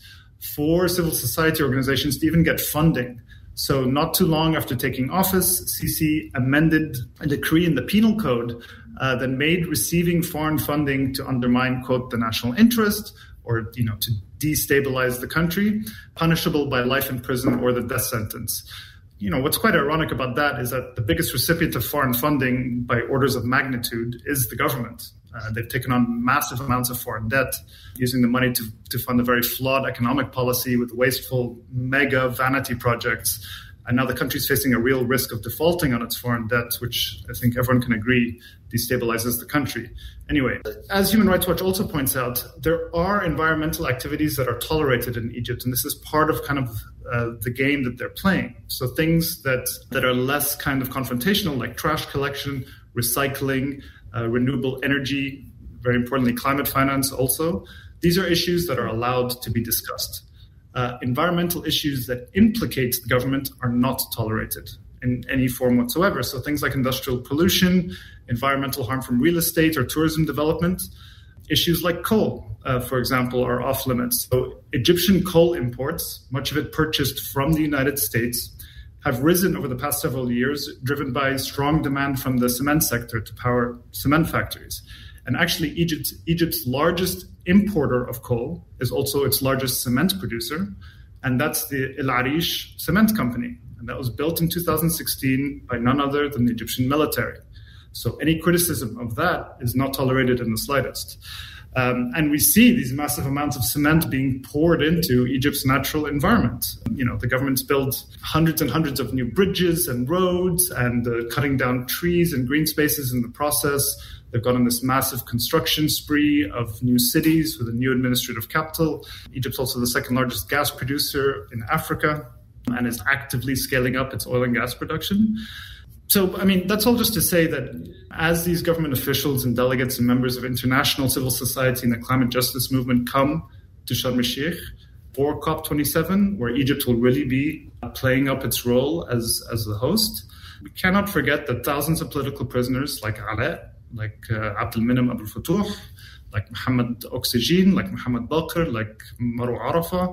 for civil society organizations to even get funding. So not too long after taking office, Sisi amended a decree in the penal code uh, that made receiving foreign funding to undermine, quote, the national interest or, you know, to destabilize the country, punishable by life in prison or the death sentence. You know, what's quite ironic about that is that the biggest recipient of foreign funding by orders of magnitude is the government. Uh, they've taken on massive amounts of foreign debt, using the money to, to fund a very flawed economic policy with wasteful mega vanity projects. And now the country's facing a real risk of defaulting on its foreign debt, which I think everyone can agree destabilizes the country. Anyway, as Human Rights Watch also points out, there are environmental activities that are tolerated in Egypt, and this is part of kind of uh, the game that they're playing. So things that, that are less kind of confrontational, like trash collection, recycling, Uh, renewable energy, very importantly, climate finance also. These are issues that are allowed to be discussed. Uh, environmental issues that implicate the government are not tolerated in any form whatsoever. So things like industrial pollution, environmental harm from real estate or tourism development, issues like coal, uh, for example, are off limits. So Egyptian coal imports, much of it purchased from the United States, have risen over the past several years, driven by strong demand from the cement sector to power cement factories. And actually, Egypt's, Egypt's largest importer of coal is also its largest cement producer, and that's the El Arish cement company. And that was built in two thousand sixteen by none other than the Egyptian military. So any criticism of that is not tolerated in the slightest. Um, and we see these massive amounts of cement being poured into Egypt's natural environment. You know, the government's built hundreds and hundreds of new bridges and roads and uh, cutting down trees and green spaces in the process. They've gone on this massive construction spree of new cities with a new administrative capital. Egypt's also the second largest gas producer in Africa and is actively scaling up its oil and gas production. So, I mean, that's all just to say that as these government officials and delegates and members of international civil society and the climate justice movement come to Sharm el-Sheikh for COP twenty-seven, where Egypt will really be playing up its role as, as the host, we cannot forget that thousands of political prisoners like Alaa, like uh, Abd El-Menem Abdel Fattah, like Mohammed Oksijin, like Mohammed Bakr, like Marou Arafah,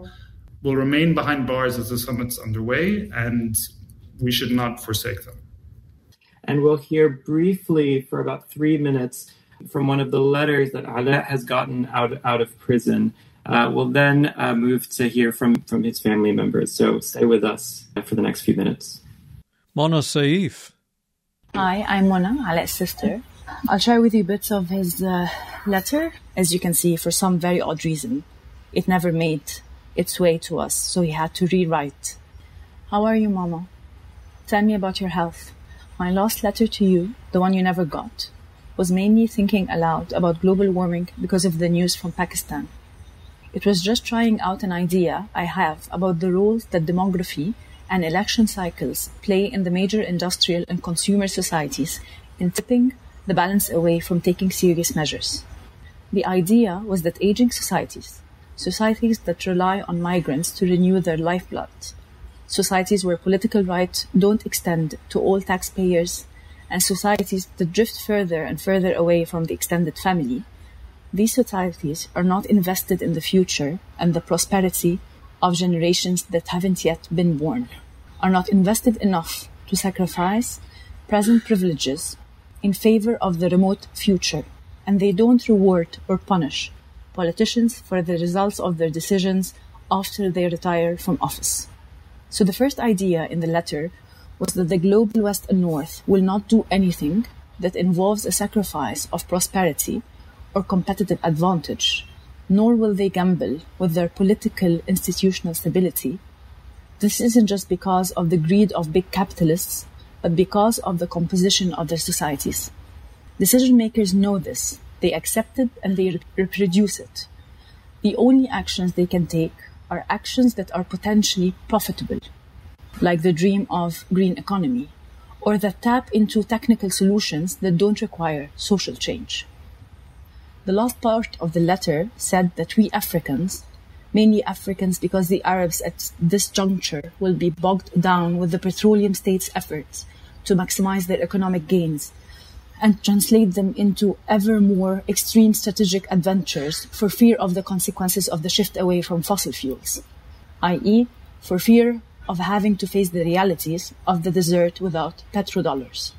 will remain behind bars as the summit's underway, and we should not forsake them. And we'll hear briefly for about three minutes from one of the letters that Alaa has gotten out, out of prison. Uh, we'll then uh, move to hear from, from his family members. So stay with us for the next few minutes. Mona Seif. Hi, I'm Mona, Alaa's sister. I'll share with you bits of his uh, letter. As you can see, for some very odd reason, it never made its way to us, so he had to rewrite. How are you, Mama? Tell me about your health. My last letter to you, the one you never got, was mainly thinking aloud about global warming because of the news from Pakistan. It was just trying out an idea I have about the roles that demography and election cycles play in the major industrial and consumer societies in tipping the balance away from taking serious measures. The idea was that aging societies, societies that rely on migrants to renew their lifeblood, societies where political rights don't extend to all taxpayers, and societies that drift further and further away from the extended family, these societies are not invested in the future and the prosperity of generations that haven't yet been born, are not invested enough to sacrifice present privileges in favor of the remote future, and they don't reward or punish politicians for the results of their decisions after they retire from office. So the first idea in the letter was that the global West and North will not do anything that involves a sacrifice of prosperity or competitive advantage, nor will they gamble with their political institutional stability. This isn't just because of the greed of big capitalists, but because of the composition of their societies. Decision makers know this. They accept it and they reproduce it. The only actions they can take are actions that are potentially profitable, like the dream of green economy, or that tap into technical solutions that don't require social change. The last part of the letter said that we Africans, mainly Africans because the Arabs at this juncture will be bogged down with the petroleum state's efforts to maximize their economic gains and translate them into ever more extreme strategic adventures for fear of the consequences of the shift away from fossil fuels, that is for fear of having to face the realities of the desert without petrodollars.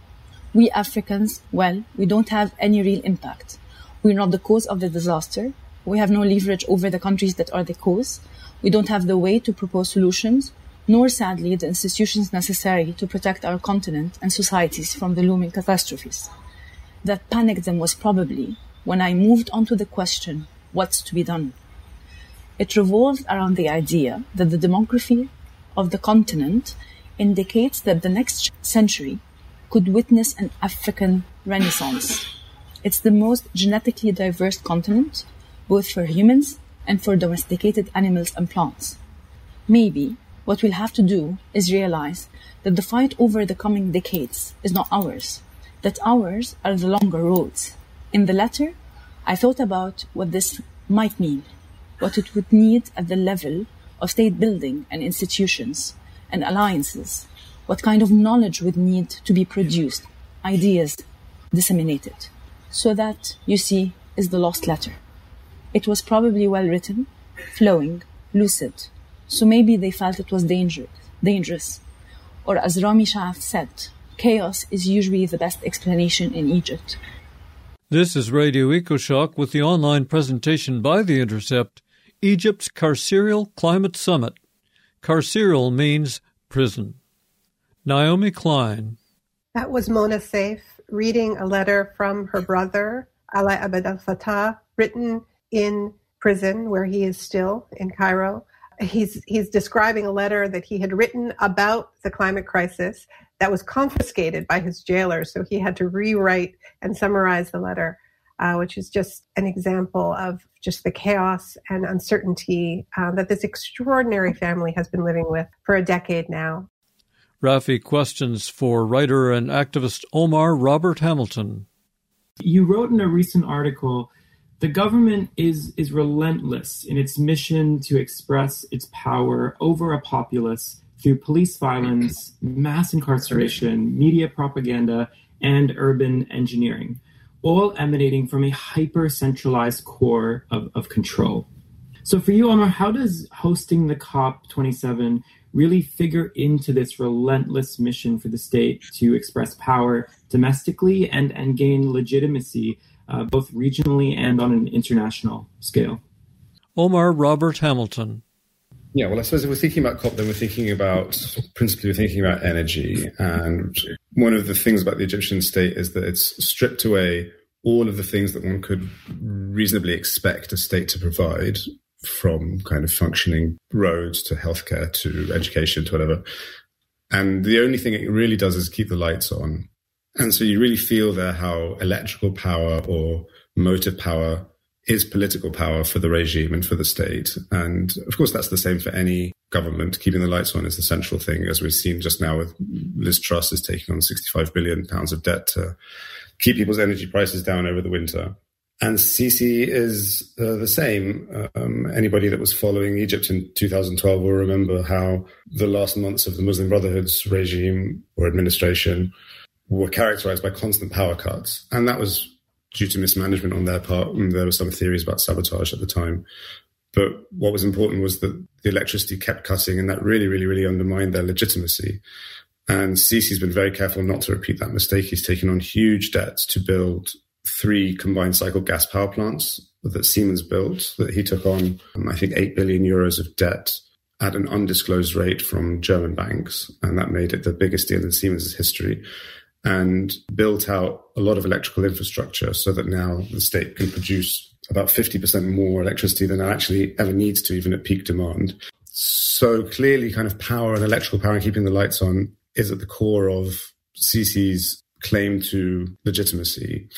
We Africans, well, we don't have any real impact. We're not the cause of the disaster. We have no leverage over the countries that are the cause. We don't have the way to propose solutions, nor, sadly, the institutions necessary to protect our continent and societies from the looming catastrophes. That panic then was probably when I moved on to the question, what's to be done? It revolved around the idea that the demography of the continent indicates that the next century could witness an African renaissance. It's the most genetically diverse continent, both for humans and for domesticated animals and plants. Maybe what we'll have to do is realize that the fight over the coming decades is not ours, that ours are the longer roads. In the letter, I thought about what this might mean, what it would need at the level of state building and institutions and alliances, what kind of knowledge would need to be produced, ideas disseminated. So that, you see, is the lost letter. It was probably well written, flowing, lucid, so maybe they felt it was dangerous. dangerous. Or as Rami Shaaf said, chaos is usually the best explanation in Egypt. This is Radio EcoShock with the online presentation by The Intercept, Egypt's Carceral Climate Summit. Carceral means prison. Naomi Klein. That was Mona Seif reading a letter from her brother, Alaa Abd El-Fattah, written in prison where he is still, in Cairo. He's he's describing a letter that he had written about the climate crisis that was confiscated by his jailers, so he had to rewrite and summarize the letter. Uh, which is just an example of just the chaos and uncertainty uh, that this extraordinary family has been living with for a decade now. Rafi questions for writer and activist Omar Robert Hamilton. You wrote in a recent article, the government is, is relentless in its mission to express its power over a populace through police violence, mass incarceration, media propaganda, and urban engineering, all emanating from a hyper-centralized core of, of control. So for you, Omar, how does hosting the C O P twenty-seven really figure into this relentless mission for the state to express power domestically and, and gain legitimacy, uh, both regionally and on an international scale? Omar Robert Hamilton. Yeah, well, I suppose if we're thinking about COP, then we're thinking about, principally we're thinking about energy. And one of the things about the Egyptian state is that it's stripped away all of the things that one could reasonably expect a state to provide, from kind of functioning roads to healthcare to education to whatever. And the only thing it really does is keep the lights on. And so you really feel there how electrical power or motor power is political power for the regime and for the state. And of course, that's the same for any government. Keeping the lights on is the central thing, as we've seen just now with Liz Truss is taking on sixty-five billion pounds of debt to keep people's energy prices down over the winter. And Sisi is uh, the same. Um, anybody that was following Egypt in two thousand twelve will remember how the last months of the Muslim Brotherhood's regime or administration were characterized by constant power cuts. And that was due to mismanagement on their part. And there were some theories about sabotage at the time. But what was important was that the electricity kept cutting, and that really, really, really undermined their legitimacy. And Sisi's been very careful not to repeat that mistake. He's taken on huge debts to build three combined cycle gas power plants that Siemens built, that he took on, um, I think, eight billion euros of debt. at an undisclosed rate from German banks, and that made it the biggest deal in Siemens' history, and built out a lot of electrical infrastructure so that now the state can produce about fifty percent more electricity than it actually ever needs to, even at peak demand. So clearly kind of power and electrical power and keeping the lights on is at the core of Sisi's claim to legitimacy.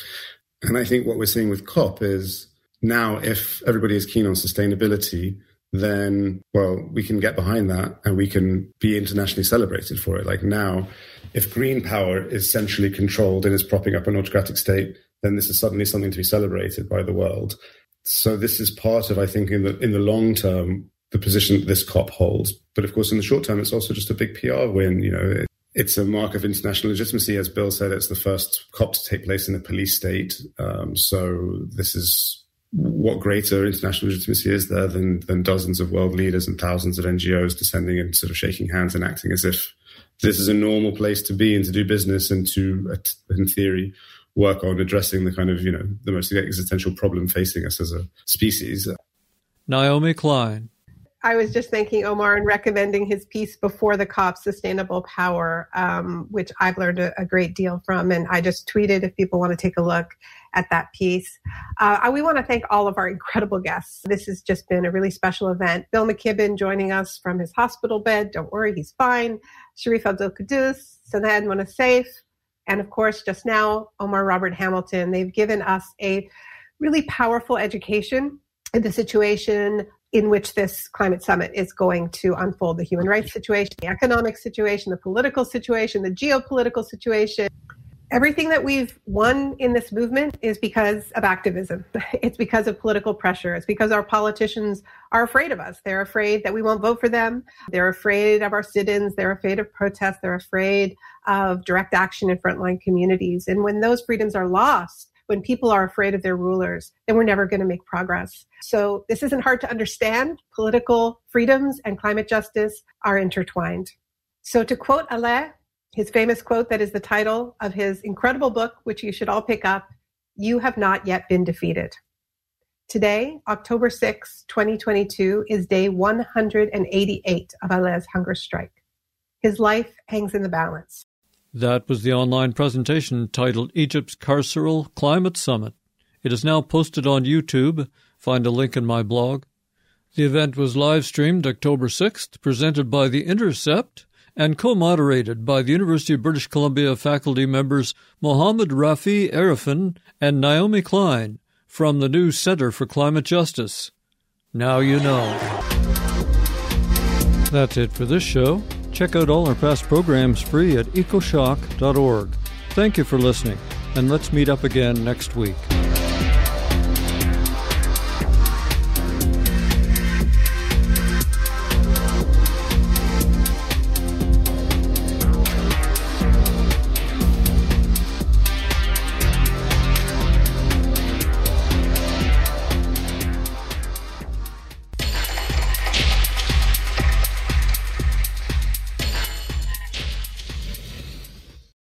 And I think what we're seeing with COP is now if everybody is keen on sustainability, then, well, we can get behind that and we can be internationally celebrated for it. Like now, if green power is centrally controlled and is propping up an autocratic state, then this is suddenly something to be celebrated by the world. So this is part of, I think, in the in the long term, the position that this COP holds. But of course, in the short term, it's also just a big P R win. You know, it, it's a mark of international legitimacy. As Bill said, it's the first COP to take place in a police state. Um, so this is... what greater international legitimacy is there than than dozens of world leaders and thousands of N G Os descending and sort of shaking hands and acting as if this is a normal place to be and to do business and to, in theory, work on addressing the kind of, you know, the most existential problem facing us as a species. Naomi Klein. I was just thanking Omar and recommending his piece before the COP, Sustainable Power, um, which I've learned a, a great deal from. And I just tweeted if people want to take a look at that piece. Uh, we want to thank all of our incredible guests. This has just been a really special event. Bill McKibben joining us from his hospital bed. Don't worry, he's fine. Sharif Abdel Kouddous, Mona Seif, and of course, just now, Omar Robert Hamilton. They've given us a really powerful education in the situation in which this climate summit is going to unfold: the human rights situation, the economic situation, the political situation, the geopolitical situation. Everything that we've won in this movement is because of activism. It's because of political pressure. It's because our politicians are afraid of us. They're afraid that we won't vote for them. They're afraid of our sit-ins. They're afraid of protests. They're afraid of direct action in frontline communities. And when those freedoms are lost, when people are afraid of their rulers, then we're never going to make progress. So this isn't hard to understand. Political freedoms and climate justice are intertwined. So to quote Alaa, his famous quote that is the title of his incredible book, which you should all pick up, "You have not yet been defeated." Today, October sixth, twenty twenty-two, is day one hundred eighty-eight of Alaa's hunger strike. His life hangs in the balance. That was the online presentation titled Egypt's Carceral Climate Summit. It is now posted on YouTube. Find a link in my blog. The event was live-streamed October sixth, presented by The Intercept, and co-moderated by the University of British Columbia faculty members Mohammed Rafi Arifin and Naomi Klein from the new Center for Climate Justice. Now you know. That's it for this show. Check out all our past programs free at ecoshock dot org. Thank you for listening, and let's meet up again next week.